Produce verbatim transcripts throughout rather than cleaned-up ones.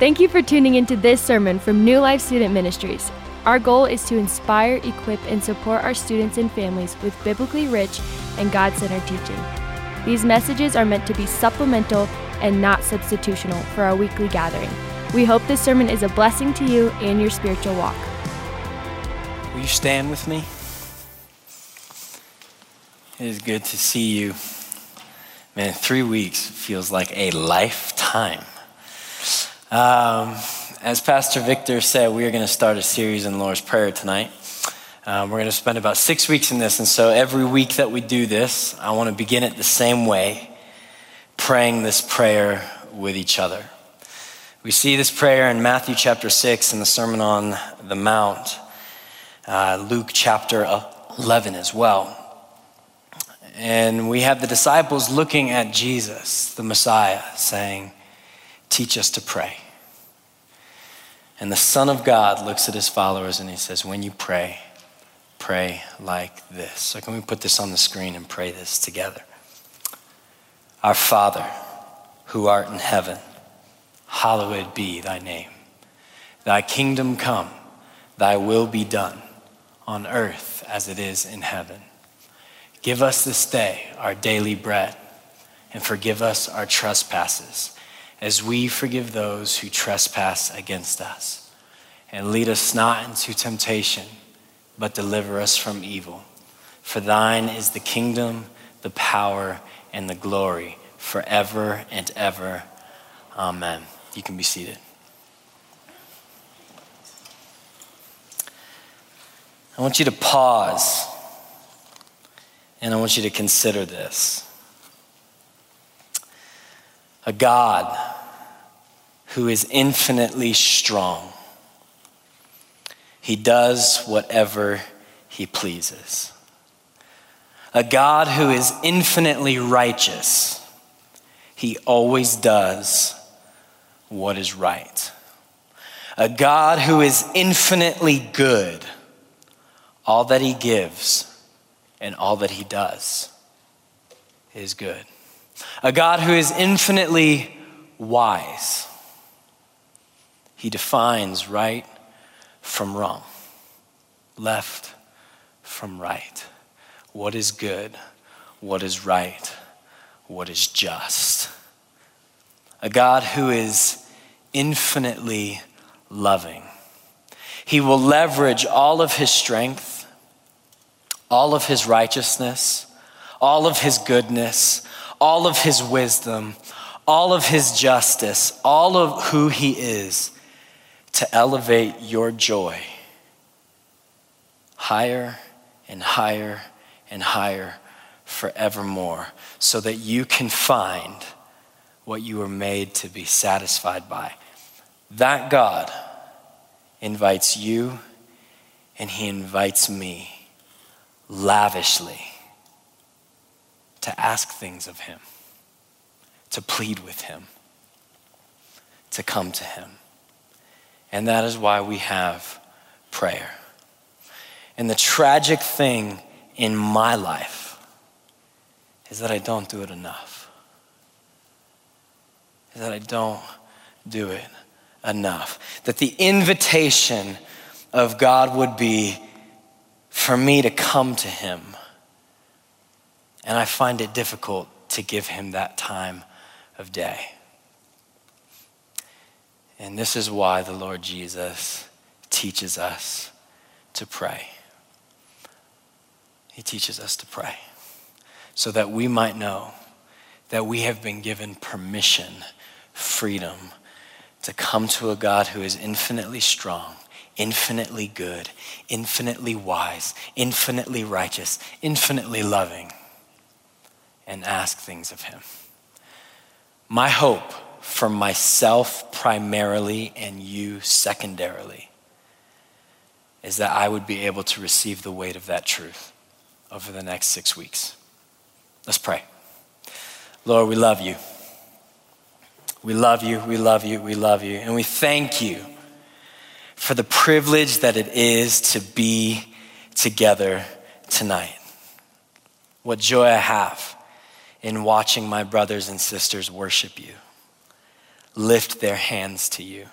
Thank you for tuning into this sermon from New Life Student Ministries. Our goal is to inspire, equip, and support our students and families with biblically rich and God-centered teaching. These messages are meant to be supplemental and not substitutional for our weekly gathering. We hope this sermon is a blessing to you and your spiritual walk. Will you stand with me? It is good to see you. Man, three weeks feels like a lifetime. Um, as Pastor Victor said, we are going to start a series in Lord's Prayer tonight. Um, we're going to spend about six weeks in this, and so every week that we do this, I want to begin it the same way, praying this prayer with each other. We see this prayer in Matthew chapter six in the Sermon on the Mount, uh, Luke chapter eleven as well. And we have the disciples looking at Jesus, the Messiah, saying, "Teach us to pray." And the Son of God looks at his followers and he says, when you pray, pray like this. So can we put this on the screen and pray this together? Our Father, who art in heaven, hallowed be thy name. Thy kingdom come, thy will be done on earth as it is in heaven. Give us this day our daily bread, and forgive us our trespasses as we forgive those who trespass against us. And lead us not into temptation, but deliver us from evil. For thine is the kingdom, the power, and the glory forever and ever. Amen. You can be seated. I want you to pause, and I want you to consider this. A God who is infinitely strong. He does whatever he pleases. A God who is infinitely righteous. He always does what is right. A God who is infinitely good. All that he gives and all that he does is good. A God who is infinitely wise. He defines right from wrong, left from right, what is good, what is right, what is just. A God who is infinitely loving. He will leverage all of his strength, all of his righteousness, all of his goodness, all of his wisdom, all of his justice, all of who he is to elevate your joy higher and higher and higher forevermore, so that you can find what you were made to be satisfied by. That God invites you, and he invites me lavishly to ask things of him, to plead with him, to come to him. And that is why we have prayer. And the tragic thing in my life is that I don't do it enough. Is that I don't do it enough. That the invitation of God would be for me to come to him. And I find it difficult to give him that time of day. And this is why the Lord Jesus teaches us to pray. He teaches us to pray so that we might know that we have been given permission, freedom, to come to a God who is infinitely strong, infinitely good, infinitely wise, infinitely righteous, infinitely loving, and ask things of him. My hope for myself primarily and you secondarily is that I would be able to receive the weight of that truth over the next six weeks. Let's pray. Lord, we love you. We love you, we love you, we love you. And we thank you for the privilege that it is to be together tonight. What joy I have in watching my brothers and sisters worship you. lift their hands to you,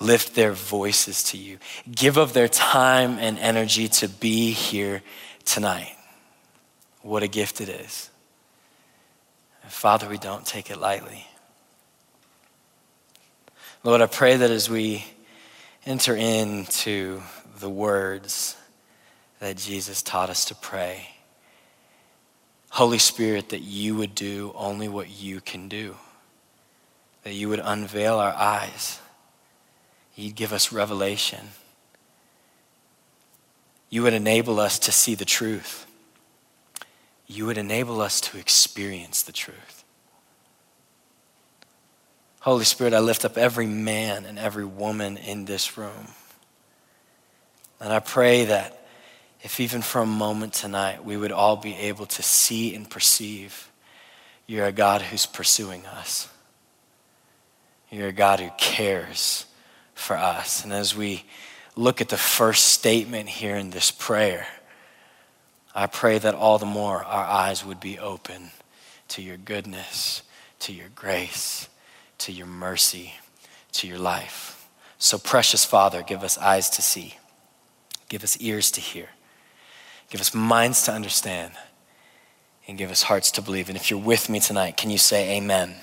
lift their voices to you, give of their time and energy to be here tonight. What a gift it is. And Father, we don't take it lightly. Lord, I pray that as we enter into the words that Jesus taught us to pray, Holy Spirit, that you would do only what you can do, that you would unveil our eyes. You'd give us revelation. You would enable us to see the truth. You would enable us to experience the truth. Holy Spirit, I lift up every man and every woman in this room. And I pray that if even for a moment tonight, we would all be able to see and perceive you're a God who's pursuing us. You're a God who cares for us. And as we look at the first statement here in this prayer, I pray that all the more our eyes would be open to your goodness, to your grace, to your mercy, to your life. So precious Father, give us eyes to see. Give us ears to hear. Give us minds to understand, and give us hearts to believe. And if you're with me tonight, can you say amen?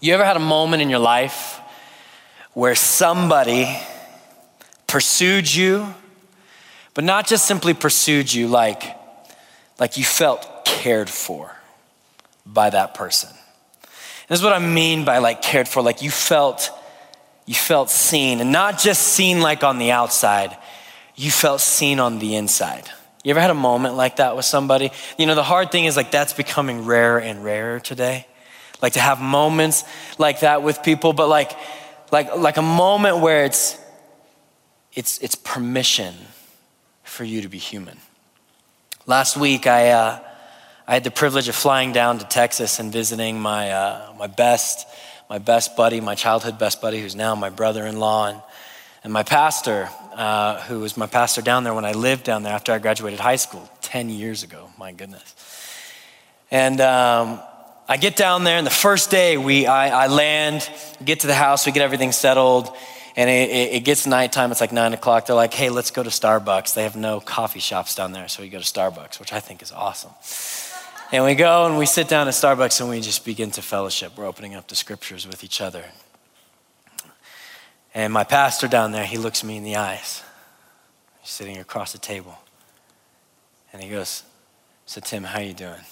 You ever had a moment in your life where somebody pursued you, but not just simply pursued you, like, like you felt cared for by that person? And this is what I mean by like cared for, like you felt, you felt seen, and not just seen like on the outside, you felt seen on the inside. You ever had a moment like that with somebody? You know, the hard thing is like that's becoming rarer and rarer today. Like to have moments like that with people, but like like like a moment where it's it's it's permission for you to be human. Last week I uh, I had the privilege of flying down to Texas and visiting my uh, my best my best buddy, my childhood best buddy, who's now my brother-in-law, and and my pastor. Uh, who was my pastor down there when I lived down there after I graduated high school ten years ago, my goodness. And um, I get down there, and the first day we, I, I land, get to the house, we get everything settled, and it, it, it gets nighttime, it's like nine o'clock. They're like, hey, let's go to Starbucks. They have no coffee shops down there, so we go to Starbucks, which I think is awesome. And we go and we sit down at Starbucks and we just begin to fellowship. We're opening up the scriptures with each other. And my pastor down there, he looks me in the eyes. He's sitting across the table. And he goes, so Tim, how you doing?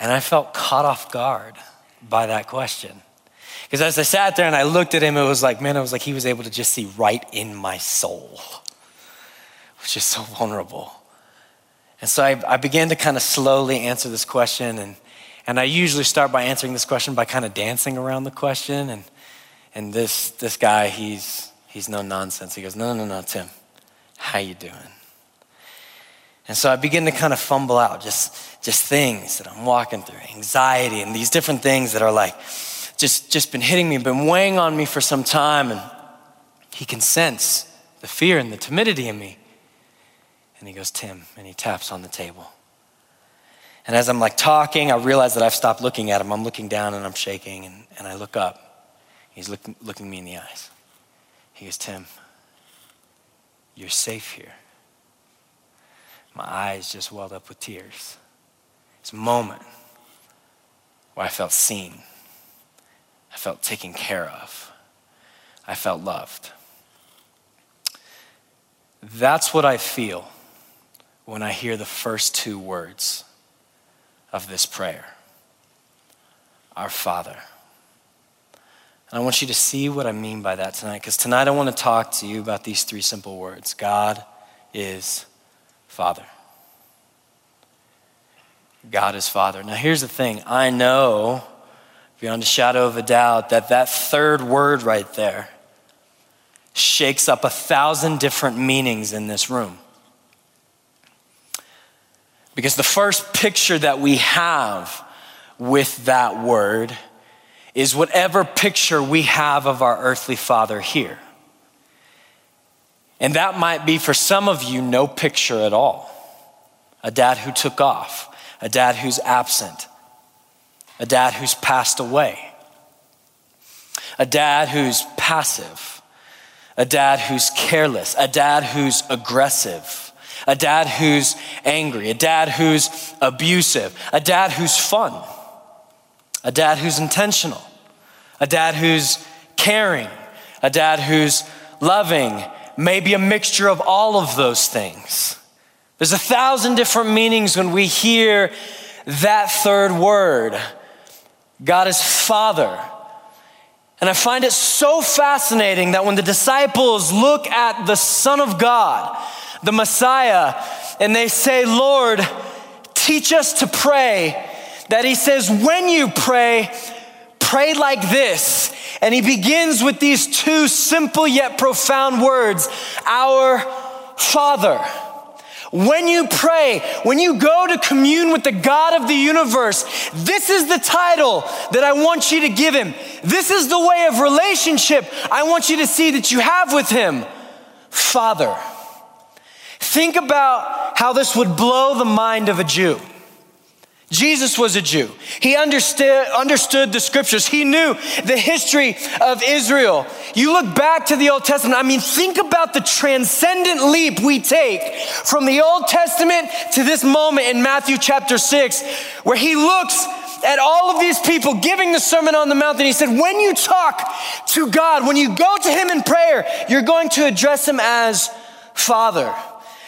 And I felt caught off guard by that question. Because as I sat there and I looked at him, it was like, man, it was like he was able to just see right in my soul, which is so vulnerable. And so I, I began to kind of slowly answer this question. And, and I usually start by answering this question by kind of dancing around the question. And And this this guy, he's he's no nonsense. He goes, no, no, no, Tim, how you doing? And so I begin to kind of fumble out just just things that I'm walking through, anxiety and these different things that are like just, just been hitting me, been weighing on me for some time. And he can sense the fear and the timidity in me. And he goes, Tim, and he taps on the table. And as I'm like talking, I realize that I've stopped looking at him. I'm looking down and I'm shaking, and, and I look up. He's looking, looking me in the eyes. He goes, Tim, you're safe here. My eyes just welled up with tears. It's a moment where I felt seen. I felt taken care of. I felt loved. That's what I feel when I hear the first two words of this prayer. Our Father. And I want you to see what I mean by that tonight, because tonight I want to talk to you about these three simple words. God is Father. God is Father. Now here's the thing. I know beyond a shadow of a doubt that that third word right there shakes up a thousand different meanings in this room. Because the first picture that we have with that word is whatever picture we have of our earthly father here. And that might be for some of you, no picture at all. A dad who took off, a dad who's absent, a dad who's passed away, a dad who's passive, a dad who's careless, a dad who's aggressive, a dad who's angry, a dad who's abusive, a dad who's fun, a dad who's intentional, a dad who's caring, a dad who's loving, maybe a mixture of all of those things. There's a thousand different meanings when we hear that third word. God is Father. And I find it so fascinating that when the disciples look at the Son of God, the Messiah, and they say, Lord, teach us to pray, that he says, when you pray, pray like this. And he begins with these two simple yet profound words, our Father. When you pray, when you go to commune with the God of the universe, this is the title that I want you to give him. This is the way of relationship I want you to see that you have with him, Father. Think about how this would blow the mind of a Jew. Jesus was a Jew. He understood, understood the scriptures. He knew the history of Israel. You look back to the Old Testament. I mean, think about the transcendent leap we take from the Old Testament to this moment in Matthew chapter six, where he looks at all of these people giving the Sermon on the Mount. And he said, when you talk to God, when you go to him in prayer, you're going to address him as Father.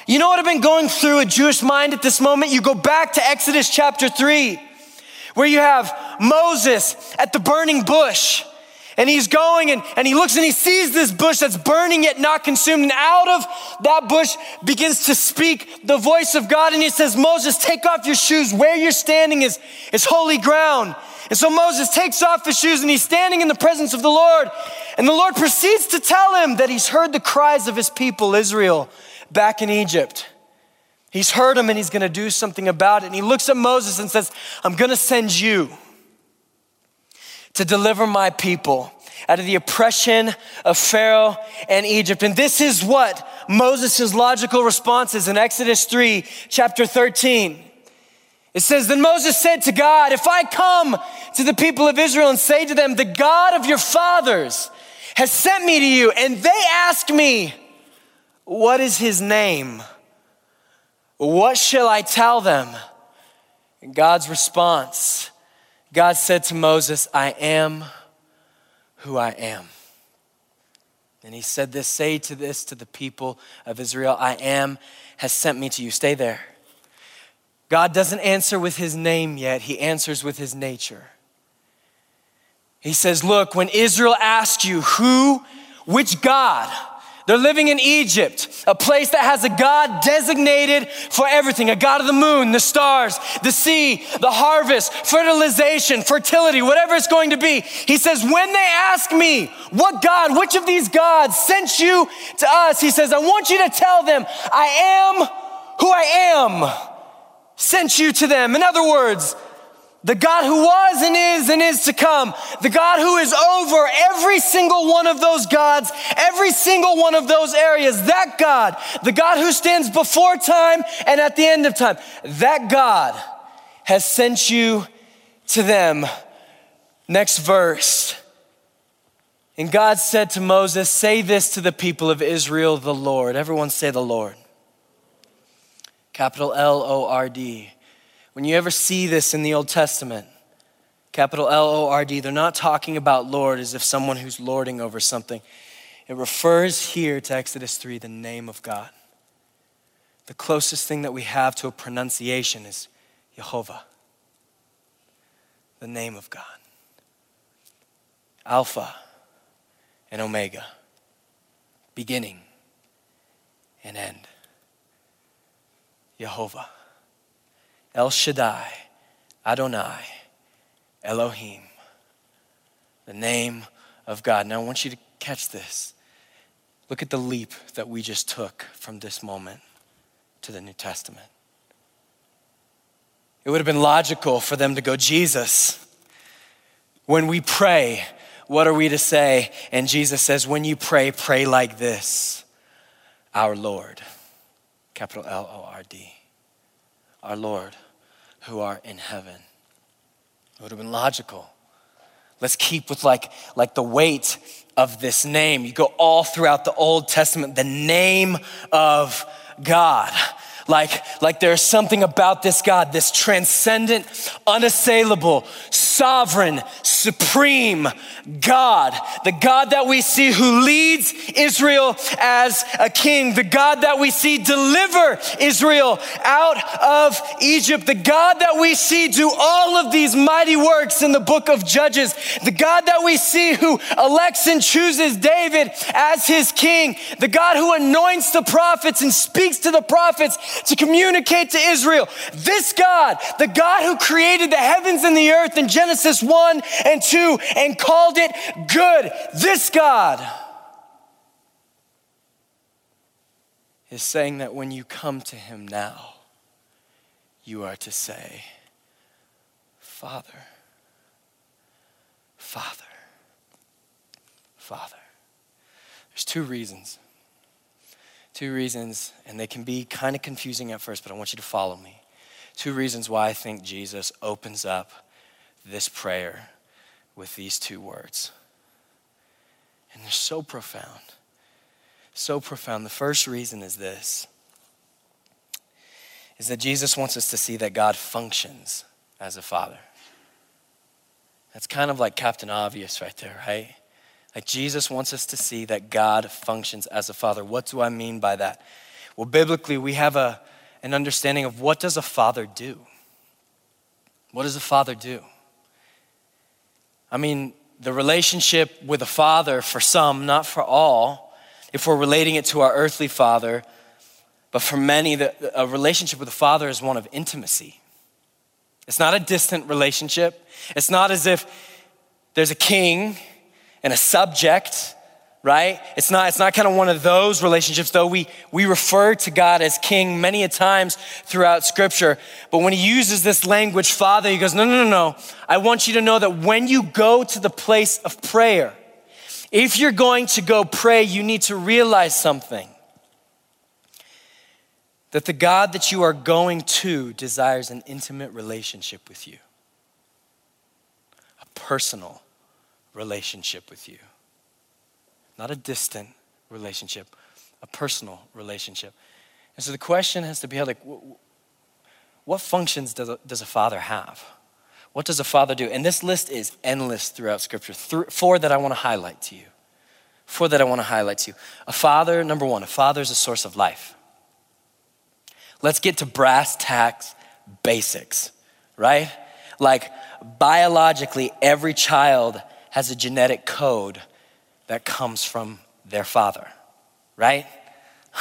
You know what I've been going through a Jewish mind at this moment? You go back to Exodus chapter three, where you have Moses at the burning bush, and he's going and, and he looks and he sees this bush that's burning yet not consumed, and out of that bush begins to speak the voice of God, and he says, Moses, take off your shoes. Where you're standing is, is holy ground. And so Moses takes off his shoes and he's standing in the presence of the Lord, and the Lord proceeds to tell him that he's heard the cries of his people, Israel, back in Egypt. He's heard him and he's gonna do something about it. And he looks at Moses and says, I'm gonna send you to deliver my people out of the oppression of Pharaoh and Egypt. And this is what Moses' logical response is in Exodus three, chapter thirteen. It says, then Moses said to God, if I come to the people of Israel and say to them, the God of your fathers has sent me to you, and they ask me, what is his name? What shall I tell them? And God's response, God said to Moses, I am who I am. And he said this, say to this to the people of Israel, I am has sent me to you. Stay there. God doesn't answer with his name yet. He answers with his nature. He says, look, when Israel asks you who, which God, they're living in Egypt, a place that has a God designated for everything, a God of the moon, the stars, the sea, the harvest, fertilization, fertility, whatever it's going to be. He says, when they ask me, what God, which of these gods sent you to us? He says, I want you to tell them, I am who I am sent you to them. In other words, the God who was and is and is to come, the God who is over every single one of those gods, every single one of those areas, that God, the God who stands before time and at the end of time, that God has sent you to them. Next verse. And God said to Moses, say this to the people of Israel, the Lord. Everyone say the Lord. Capital L O R D. When you ever see this in the Old Testament, capital L O R D, they're not talking about Lord as if someone who's lording over something. It refers here to Exodus three, the name of God. The closest thing that we have to a pronunciation is Jehovah, the name of God. Alpha and Omega, beginning and end. Jehovah. El Shaddai, Adonai, Elohim, the name of God. Now I want you to catch this. Look at the leap that we just took from this moment to the New Testament. It would have been logical for them to go, Jesus, when we pray, what are we to say? And Jesus says, when you pray, pray like this, our Lord, capital L O R D. Our Lord, who art in heaven, It would have been logical. Let's keep with like, like the weight of this name. You go all throughout the Old Testament, the name of God. Like, like there's something about this God, this transcendent, unassailable, sovereign, supreme God. The God that we see who leads Israel as a king. The God that we see deliver Israel out of Egypt. The God that we see do all of these mighty works in the book of Judges. The God that we see who elects and chooses David as his king. The God who anoints the prophets and speaks to the prophets to communicate to Israel. This God, the God who created the heavens and the earth in Genesis one and two and called it good. This God is saying that when you come to him now, you are to say, Father, Father, Father. There's two reasons. Two reasons, and they can be kind of confusing at first, but I want you to follow me. Two reasons why I think Jesus opens up this prayer with these two words. And they're so profound, so profound. The first reason is this, is that Jesus wants us to see that God functions as a father. That's kind of like Captain Obvious right there, right? Like Jesus wants us to see that God functions as a father. What do I mean by that? Well, biblically, we have a, an understanding of what does a father do? What does a father do? I mean, the relationship with a father for some, not for all, if we're relating it to our earthly father, but for many, the, a relationship with a father is one of intimacy. It's not a distant relationship. It's not as if there's a king and a subject, right? It's not, it's not kind of one of those relationships, though we, we refer to God as king many a times throughout scripture. But when he uses this language, father, he goes, no, no, no, no. I want you to know that when you go to the place of prayer, if you're going to go pray, you need to realize something. That the God that you are going to desires an intimate relationship with you. A personal relationship with you. Not a distant relationship, a personal relationship. And so the question has to be like, what functions does a, does a father have? What does a father do? And this list is endless throughout scripture. Three, four that I wanna highlight to you. Four that I wanna highlight to you. A father, number one, a father is a source of life. Let's get to brass tacks basics, right? Like biologically, every child has a genetic code that comes from their father, right?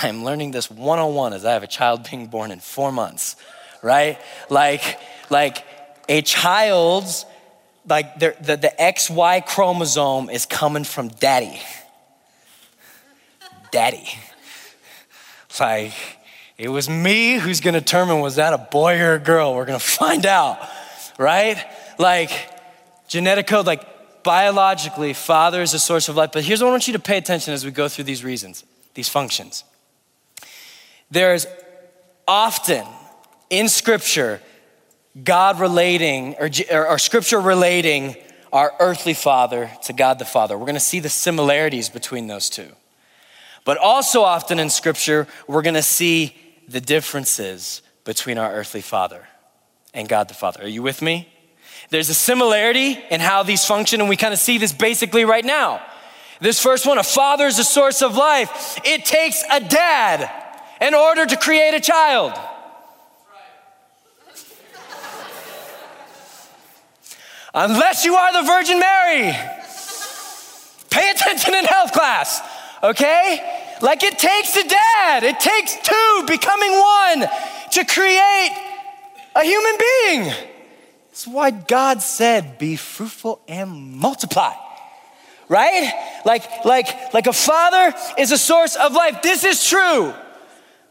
I'm learning this one-on-one as I have a child being born in four months, right? Like, like a child's, like the, the, the X Y chromosome is coming from daddy. Daddy. Like, it was me who's gonna determine, was that a boy or a girl? We're gonna find out, right? Like, genetic code, like, biologically, father is a source of life. But here's what I want you to pay attention as we go through these reasons, these functions. There's often in scripture, God relating or, or scripture relating our earthly father to God the Father. We're gonna see the similarities between those two. But also often in scripture, we're gonna see the differences between our earthly father and God the Father. Are you with me? There's a similarity in how these function, and we kind of see this basically right now. This first one, a father is a source of life. It takes a dad in order to create a child. Right. Unless you are the Virgin Mary. Pay attention in health class, okay? Like it takes a dad, it takes two becoming one to create a human being. That's why God said, be fruitful and multiply, right? Like, like, like a father is a source of life. This is true.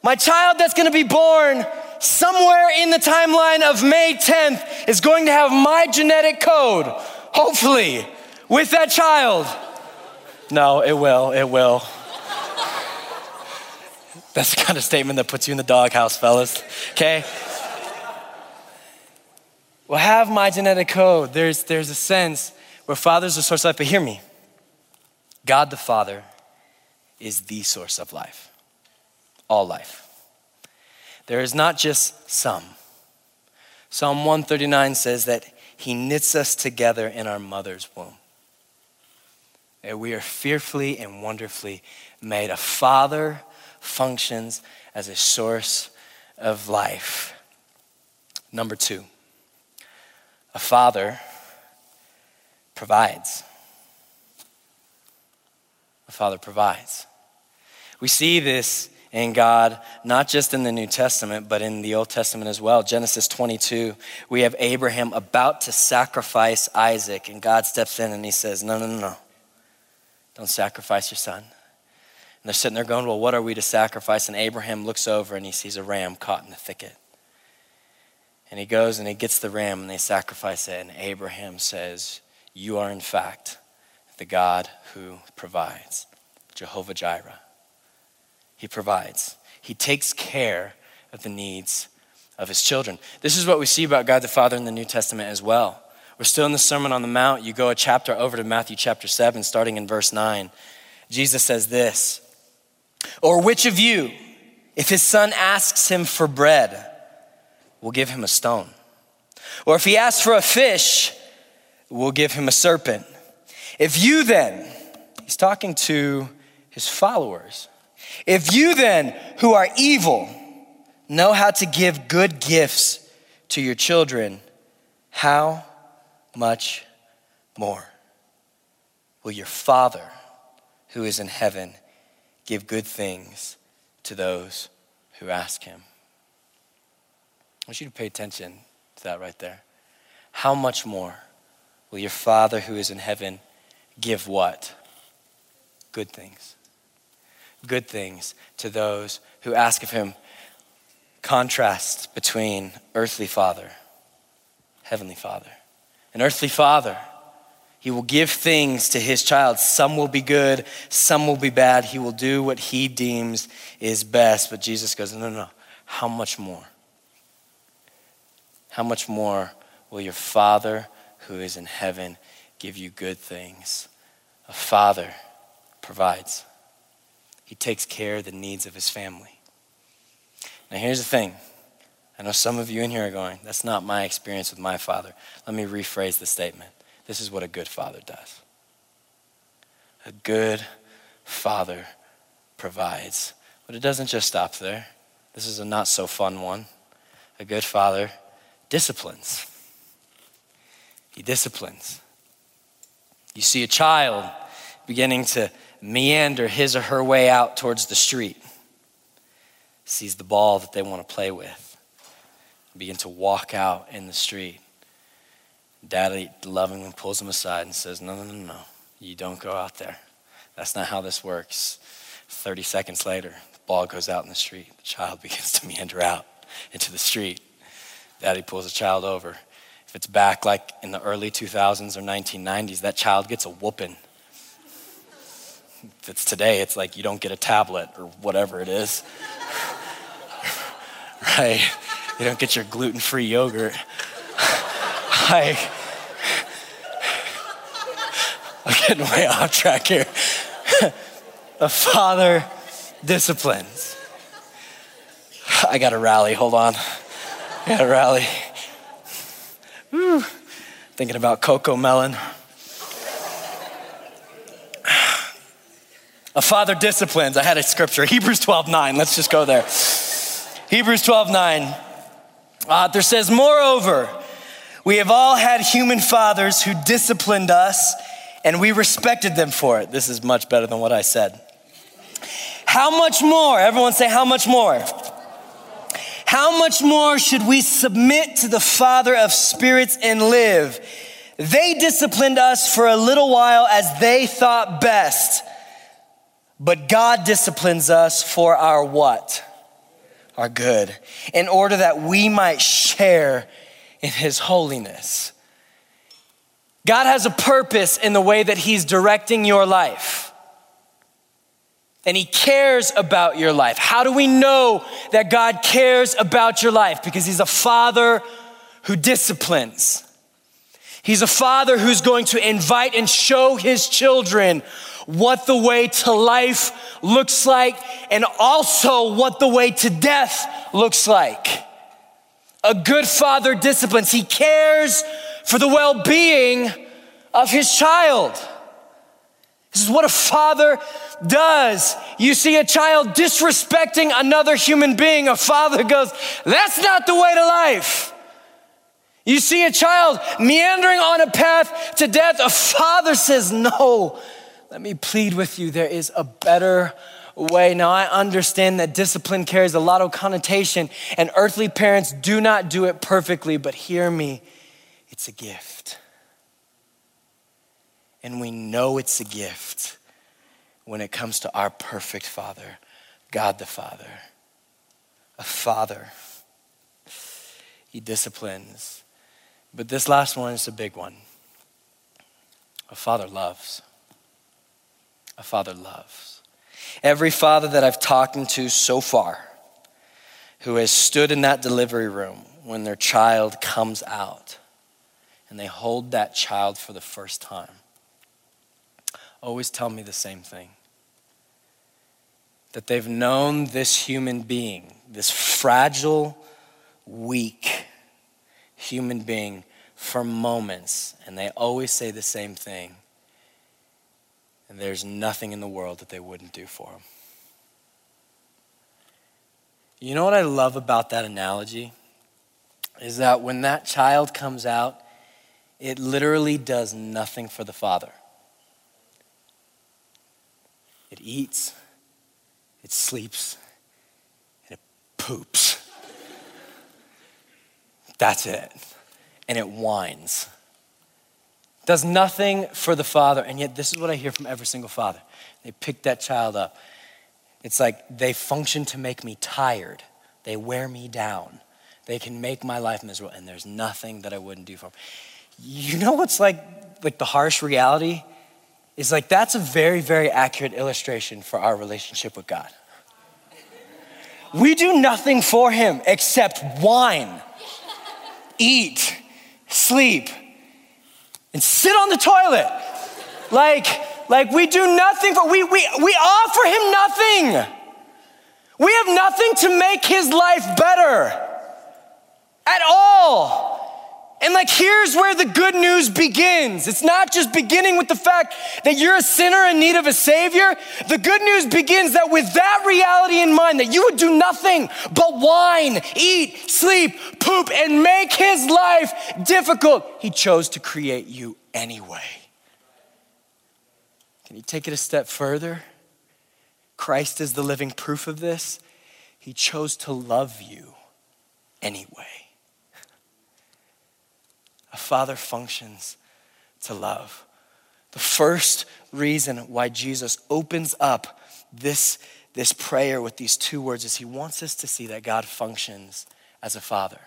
My child that's gonna be born somewhere in the timeline of May tenth is going to have my genetic code, hopefully, with that child. No, it will, it will. That's the kind of statement that puts you in the doghouse, fellas, okay? well, have my genetic code. There's, there's a sense where Father's the source of life, but hear me. God the Father is the source of life, all life. There is not just some. Psalm one thirty-nine says that he knits us together in our mother's womb. That we are fearfully and wonderfully made. A father functions as a source of life. Number two, a father provides. A father provides. We see this in God, not just in the New Testament, but in the Old Testament as well. Genesis twenty-two, we have Abraham about to sacrifice Isaac, and God steps in and he says, no, no, no, no. Don't sacrifice your son. And they're sitting there going, well, what are we to sacrifice? And Abraham looks over and he sees a ram caught in the thicket. And he goes and he gets the ram and they sacrifice it. And Abraham says, you are in fact the God who provides, Jehovah Jireh. He provides. He takes care of the needs of his children. This is what we see about God the Father in the New Testament as well. We're still in the Sermon on the Mount. You go a chapter over to Matthew chapter seven, starting in verse nine. Jesus says this, or which of you, if his son asks him for bread, will give him a stone? Or if he asks for a fish, will give him a serpent? If you then, he's talking to his followers, if you then who are evil know how to give good gifts to your children, how much more will your Father who is in heaven give good things to those who ask him? I want you to pay attention to that right there. How much more will your Father who is in heaven give what? Good things. Good things to those who ask of him. Contrast between earthly father, heavenly father. An earthly father, he will give things to his child. Some will be good, some will be bad. He will do what he deems is best. But Jesus goes, no, no, no. How much more? How much more will your Father who is in heaven give you good things? A father provides. He takes care of the needs of his family. Now here's the thing. I know some of you in here are going, that's not my experience with my father. Let me rephrase the statement. This is what a good father does. A good father provides. But it doesn't just stop there. This is a not so fun one. A good father disciplines. He disciplines. You see a child beginning to meander his or her way out towards the street, sees the ball that they want to play with, begin to walk out in the street. Daddy lovingly pulls them aside and says, no, no, no, no, you don't go out there. That's not how this works. thirty seconds later, the ball goes out in the street. The child begins to meander out into the street. Daddy pulls the child over. If it's back like in the early two thousands or nineteen nineties, that child gets a whooping. If it's today, it's like you don't get a tablet or whatever it is. Right? You don't get your gluten-free yogurt. Like, I'm getting way off track here. A father disciplines. I gotta rally, hold on. I gotta rally. Woo. Thinking about Cocoa Melon. A father disciplines. I had a scripture, Hebrews twelve nine. Let's just go there. Hebrews twelve nine. Author says, moreover, we have all had human fathers who disciplined us and we respected them for it. This is much better than what I said. How much more? Everyone say, how much more? How much more should we submit to the Father of spirits and live? They disciplined us for a little while as they thought best. But God disciplines us for our what? Our good. In order that we might share in his holiness. God has a purpose in the way that he's directing your life. And he cares about your life. How do we know that God cares about your life? Because he's a father who disciplines. He's a father who's going to invite and show his children what the way to life looks like and also what the way to death looks like. A good father disciplines. He cares for the well-being of his child. This is what a father does. You see a child disrespecting another human being, a father goes, that's not the way to life. You see a child meandering on a path to death, a father says, no, let me plead with you, there is a better way. Now, I understand that discipline carries a lot of connotation and earthly parents do not do it perfectly, but hear me, it's a gift. And we know it's a gift when it comes to our perfect Father, God the Father. A father, he disciplines. But this last one is a big one. A father loves. A father loves. Every father that I've talked to so far who has stood in that delivery room when their child comes out and they hold that child for the first time, always tell me the same thing. That they've known this human being, this fragile, weak human being for moments, and they always say the same thing. And there's nothing in the world that they wouldn't do for him. You know what I love about that analogy? Is that when that child comes out, it literally does nothing for the father. It eats, it sleeps, and it poops. That's it. And it whines. Does nothing for the father. And yet this is what I hear from every single father. They pick that child up. It's like they function to make me tired. They wear me down. They can make my life miserable. And there's nothing that I wouldn't do for them. You know what's like, like the harsh reality? Is like that's a very, very accurate illustration for our relationship with God. We do nothing for him except whine, eat, sleep, and sit on the toilet. Like, like we do nothing for, we, we, we offer him nothing. We have nothing to make his life better at all. And like, here's where the good news begins. It's not just beginning with the fact that you're a sinner in need of a savior. The good news begins that with that reality in mind, that you would do nothing but whine, eat, sleep, poop, and make his life difficult. He chose to create you anyway. Can you take it a step further? Christ is the living proof of this. He chose to love you anyway. A father functions to love. The first reason why Jesus opens up this, this prayer with these two words is he wants us to see that God functions as a father.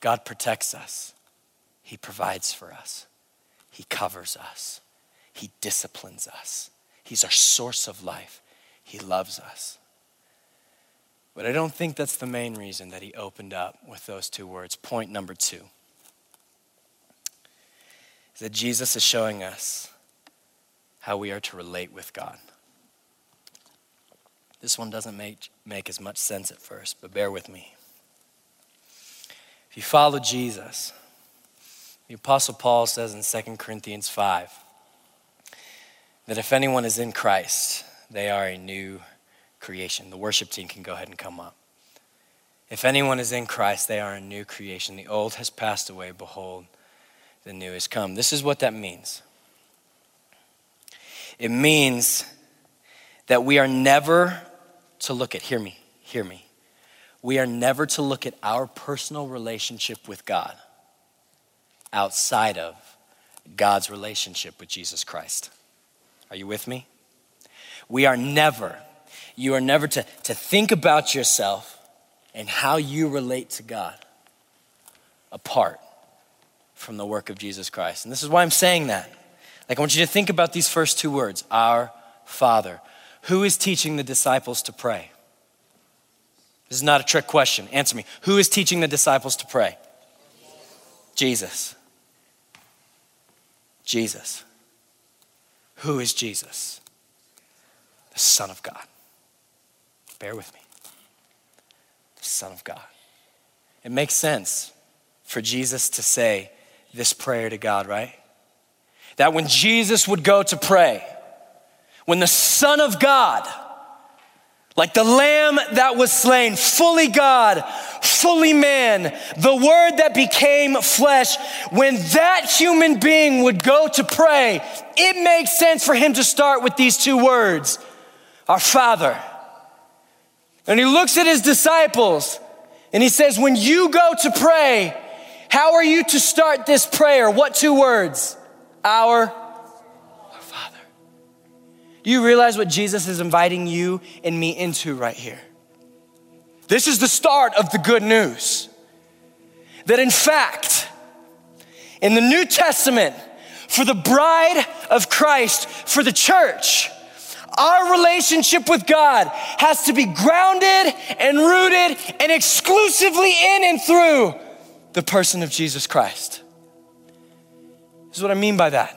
God protects us. He provides for us. He covers us. He disciplines us. He's our source of life. He loves us. But I don't think that's the main reason that he opened up with those two words. Point number two is that Jesus is showing us how we are to relate with God. This one doesn't make, make as much sense at first, but bear with me. If you follow Jesus, the Apostle Paul says in Second Corinthians five, that if anyone is in Christ, they are a new creation. The worship team can go ahead and come up. If anyone is in Christ, they are a new creation. The old has passed away. Behold, the new has come. This is what that means. It means that we are never to look at, hear me, hear me. We are never to look at our personal relationship with God outside of God's relationship with Jesus Christ. Are you with me? We are never You are never to, to think about yourself and how you relate to God apart from the work of Jesus Christ. And this is why I'm saying that. Like, I want you to think about these first two words, our Father. Who is teaching the disciples to pray? This is not a trick question. Answer me. Who is teaching the disciples to pray? Jesus. Jesus. Who is Jesus? The Son of God. Bear with me. The Son of God. It makes sense for Jesus to say this prayer to God, right? That when Jesus would go to pray, when the Son of God, like the lamb that was slain, fully God, fully man, the word that became flesh, when that human being would go to pray, it makes sense for him to start with these two words, our Father. And he looks at his disciples and he says, when you go to pray, how are you to start this prayer? What two words? Our Father. Do you realize what Jesus is inviting you and me into right here? This is the start of the good news. That in fact, in the New Testament, for the bride of Christ, for the church, our relationship with God has to be grounded and rooted and exclusively in and through the person of Jesus Christ. This is what I mean by that.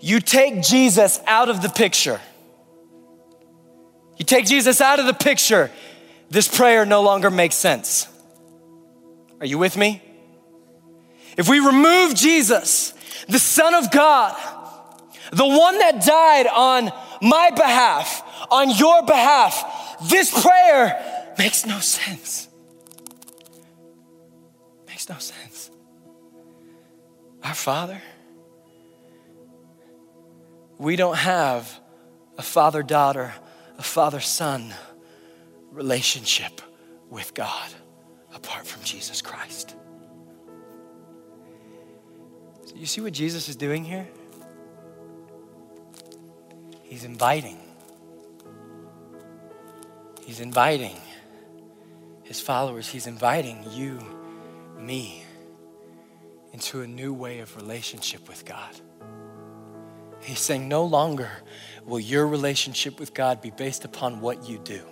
You take Jesus out of the picture. You take Jesus out of the picture, this prayer no longer makes sense. Are you with me? If we remove Jesus, the Son of God, the one that died on my behalf, on your behalf, this prayer makes no sense. Makes no sense. Our Father. We don't have a father-daughter, a father-son relationship with God apart from Jesus Christ. So you see what Jesus is doing here? He's inviting. He's inviting his followers. He's inviting you, me, into a new way of relationship with God. He's saying, no longer will your relationship with God be based upon what you do.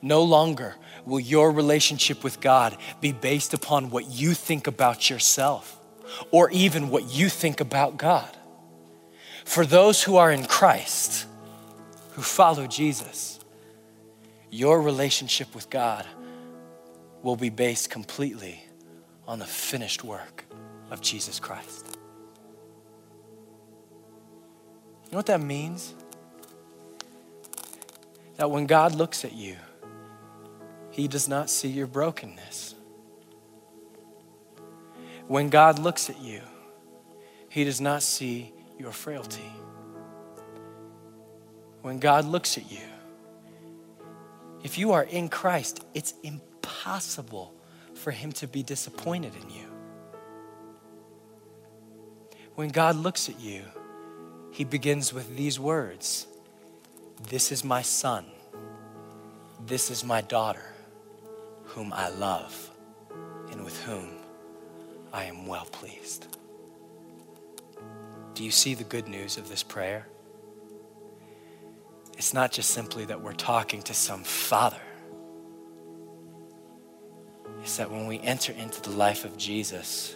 No longer will your relationship with God be based upon what you think about yourself or even what you think about God. For those who are in Christ, who follow Jesus, your relationship with God will be based completely on the finished work of Jesus Christ. You know what that means? That when God looks at you, he does not see your brokenness. When God looks at you, he does not see your frailty. When God looks at you, if you are in Christ, it's impossible for him to be disappointed in you. When God looks at you, he begins with these words. This is my son. This is my daughter, whom I love and with whom I am well pleased. Do you see the good news of this prayer? It's not just simply that we're talking to some father. It's that when we enter into the life of Jesus,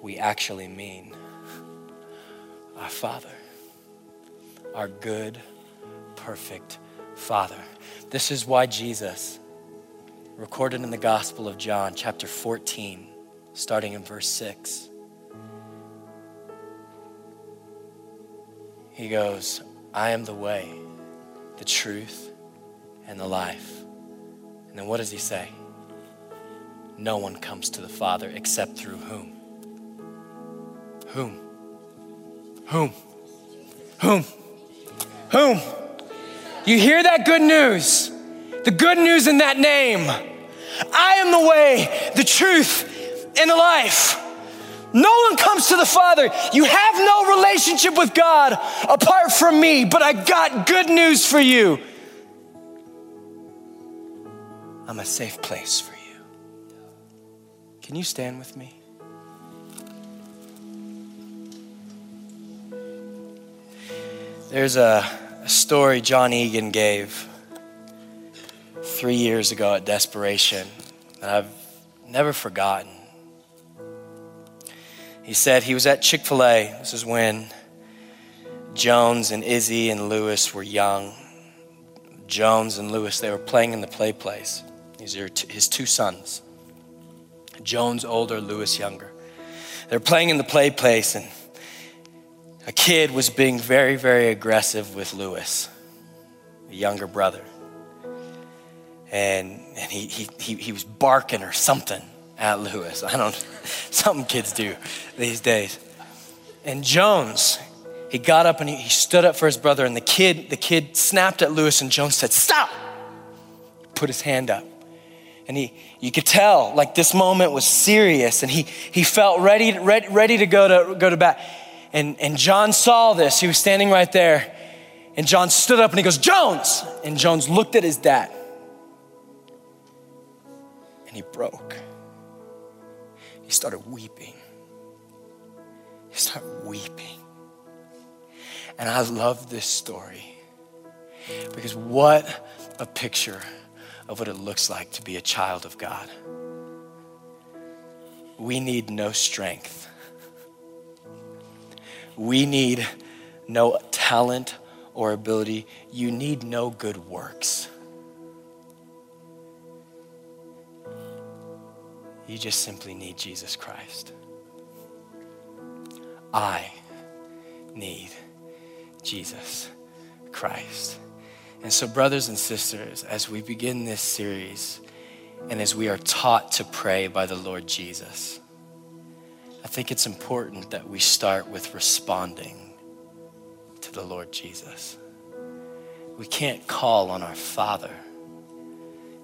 we actually mean our Father, our good, perfect Father. This is why Jesus, recorded in the Gospel of John, chapter fourteen, starting in verse six, he goes, I am the way, the truth, and the life. And then what does he say? No one comes to the Father except through whom? Whom? Whom? Whom? Whom? You hear that good news? The good news in that name. I am the way, the truth, and the life. No one comes to the Father. You have no relationship with God apart from me, but I got good news for you. I'm a safe place for you. Can you stand with me? There's a, a story John Egan gave three years ago at Desperation that I've never forgotten. He said he was at Chick-fil-A. This is when Jones and Izzy and Lewis were young. Jones and Lewis, they were playing in the play place. These are his two sons. Jones older, Lewis younger. They're playing in the play place, and a kid was being very, very aggressive with Lewis, the younger brother. And and he he he, he was barking or something at Lewis. I don't some kids do these days. And Jones, he got up and he, he stood up for his brother, and the kid, the kid snapped at Lewis, and Jones said, "Stop!" Put his hand up. And he, you could tell, like, this moment was serious, and he he felt ready, ready, ready to go to go to bat. And and John saw this. He was standing right there, and John stood up and he goes, "Jones!" And Jones looked at his dad, and he broke. He started weeping. He started weeping. And I love this story, because what a picture of what it looks like to be a child of God. We need no strength. We need no talent or ability. You need no good works. You just simply need Jesus Christ. I need Jesus Christ. And so, brothers and sisters, as we begin this series and as we are taught to pray by the Lord Jesus, I think it's important that we start with responding to the Lord Jesus. We can't call on our Father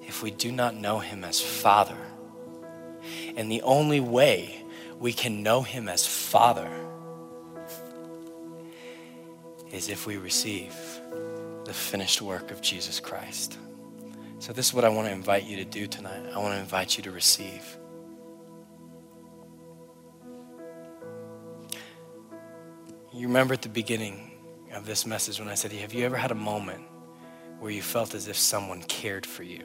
if we do not know him as Father. And the only way we can know him as Father is if we receive the finished work of Jesus Christ. So this is what I want to invite you to do tonight. I want to invite you to receive. You remember at the beginning of this message when I said, have you ever had a moment where you felt as if someone cared for you?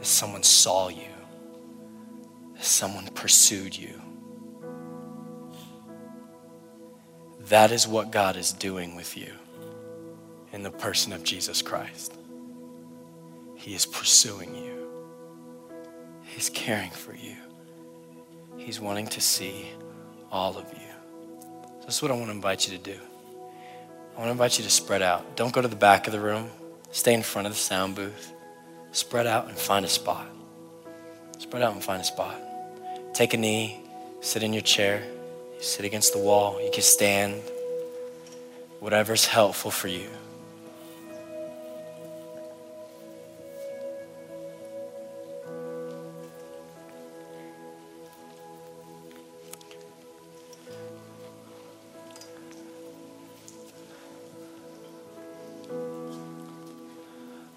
As someone saw you? As someone pursued you? That is what God is doing with you. In the person of Jesus Christ, he is pursuing you. He's caring for you. He's wanting to see all of you. So that's what I want to invite you to do. I want to invite you to spread out. Don't go to the back of the room. Stay in front of the sound booth. Spread out and find a spot. Spread out and find a spot. Take a knee. Sit in your chair. You sit against the wall. You can stand. Whatever's helpful for you.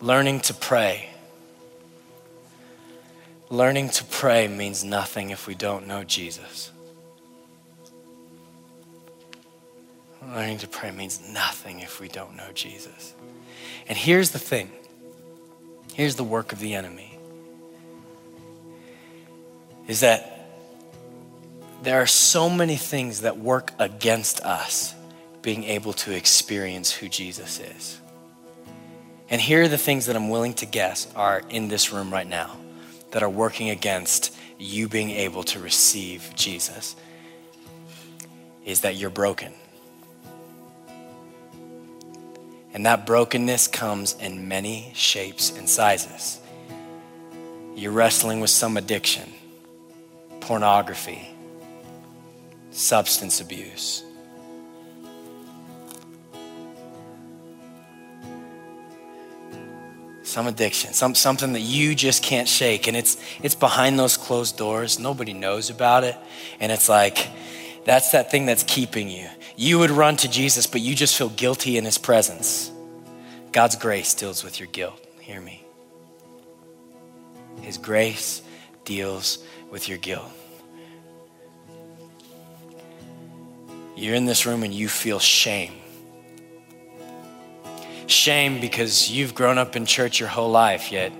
Learning to pray. Learning to pray means nothing if we don't know Jesus. Learning to pray means nothing if we don't know Jesus. And here's the thing. Here's the work of the enemy. Is that there are so many things that work against us being able to experience who Jesus is. And here are the things that I'm willing to guess are in this room right now that are working against you being able to receive Jesus. Is that you're broken. And that brokenness comes in many shapes and sizes. You're wrestling with some addiction, pornography, substance abuse. Some addiction, some something that you just can't shake, and it's it's behind those closed doors. Nobody knows about it, and it's like that's that thing that's keeping you. You would run to Jesus, but you just feel guilty in his presence. God's grace deals with your guilt. Hear me. His grace deals with your guilt. You're in this room and you feel shame. shame because you've grown up in church your whole life, yet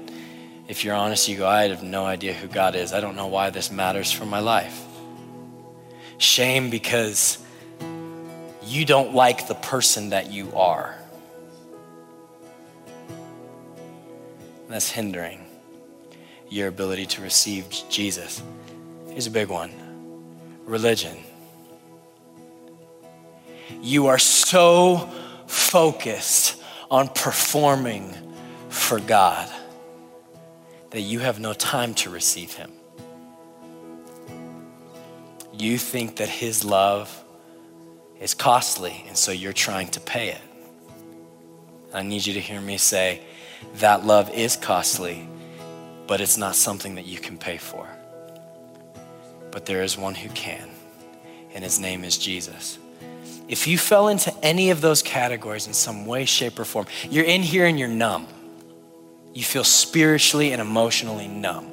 if you're honest, you go, I have no idea who God is. I don't know why this matters for my life. Shame because you don't like the person that you are. That's hindering your ability to receive Jesus. Here's a big one. Religion. You are so focused on performing for God that you have no time to receive him. You think that his love is costly, and so you're trying to pay it. I need you to hear me say that love is costly, but it's not something that you can pay for. But there is one who can, and his name is Jesus. If you fell into any of those categories in some way, shape, or form, you're in here and you're numb. You feel spiritually and emotionally numb.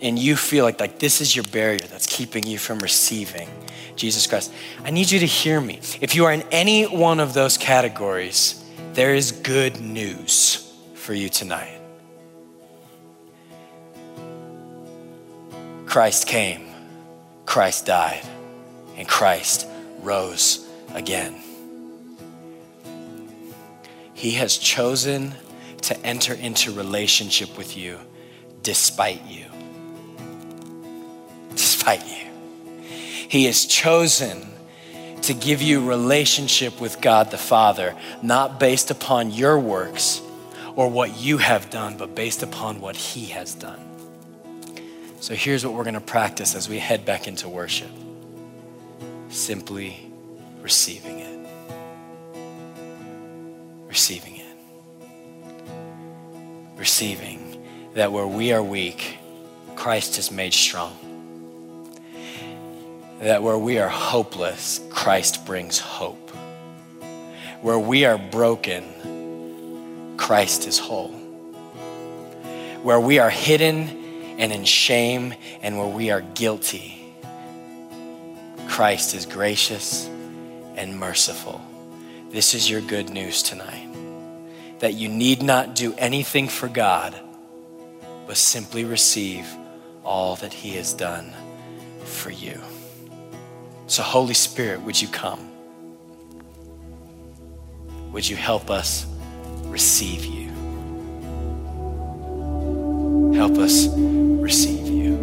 And you feel like, like this is your barrier that's keeping you from receiving Jesus Christ. I need you to hear me. If you are in any one of those categories, there is good news for you tonight. Christ came, Christ died, and Christ rose again. He has chosen to enter into relationship with you despite you. Despite you. He has chosen to give you relationship with God the Father, not based upon your works or what you have done, but based upon what he has done. So here's what we're gonna practice as we head back into worship. Simply receiving it. Receiving it. Receiving that where we are weak, Christ is made strong. That where we are hopeless, Christ brings hope. Where we are broken, Christ is whole. Where we are hidden, and in shame, and where we are guilty, Christ is gracious and merciful. This is your good news tonight, that you need not do anything for God, but simply receive all that he has done for you. So Holy Spirit, would you come? Would you help us receive you? Help us receive you.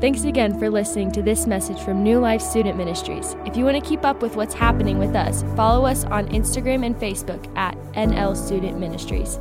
Thanks again for listening to this message from New Life Student Ministries. If you want to keep up with what's happening with us, follow us on Instagram and Facebook at N L Student Ministries.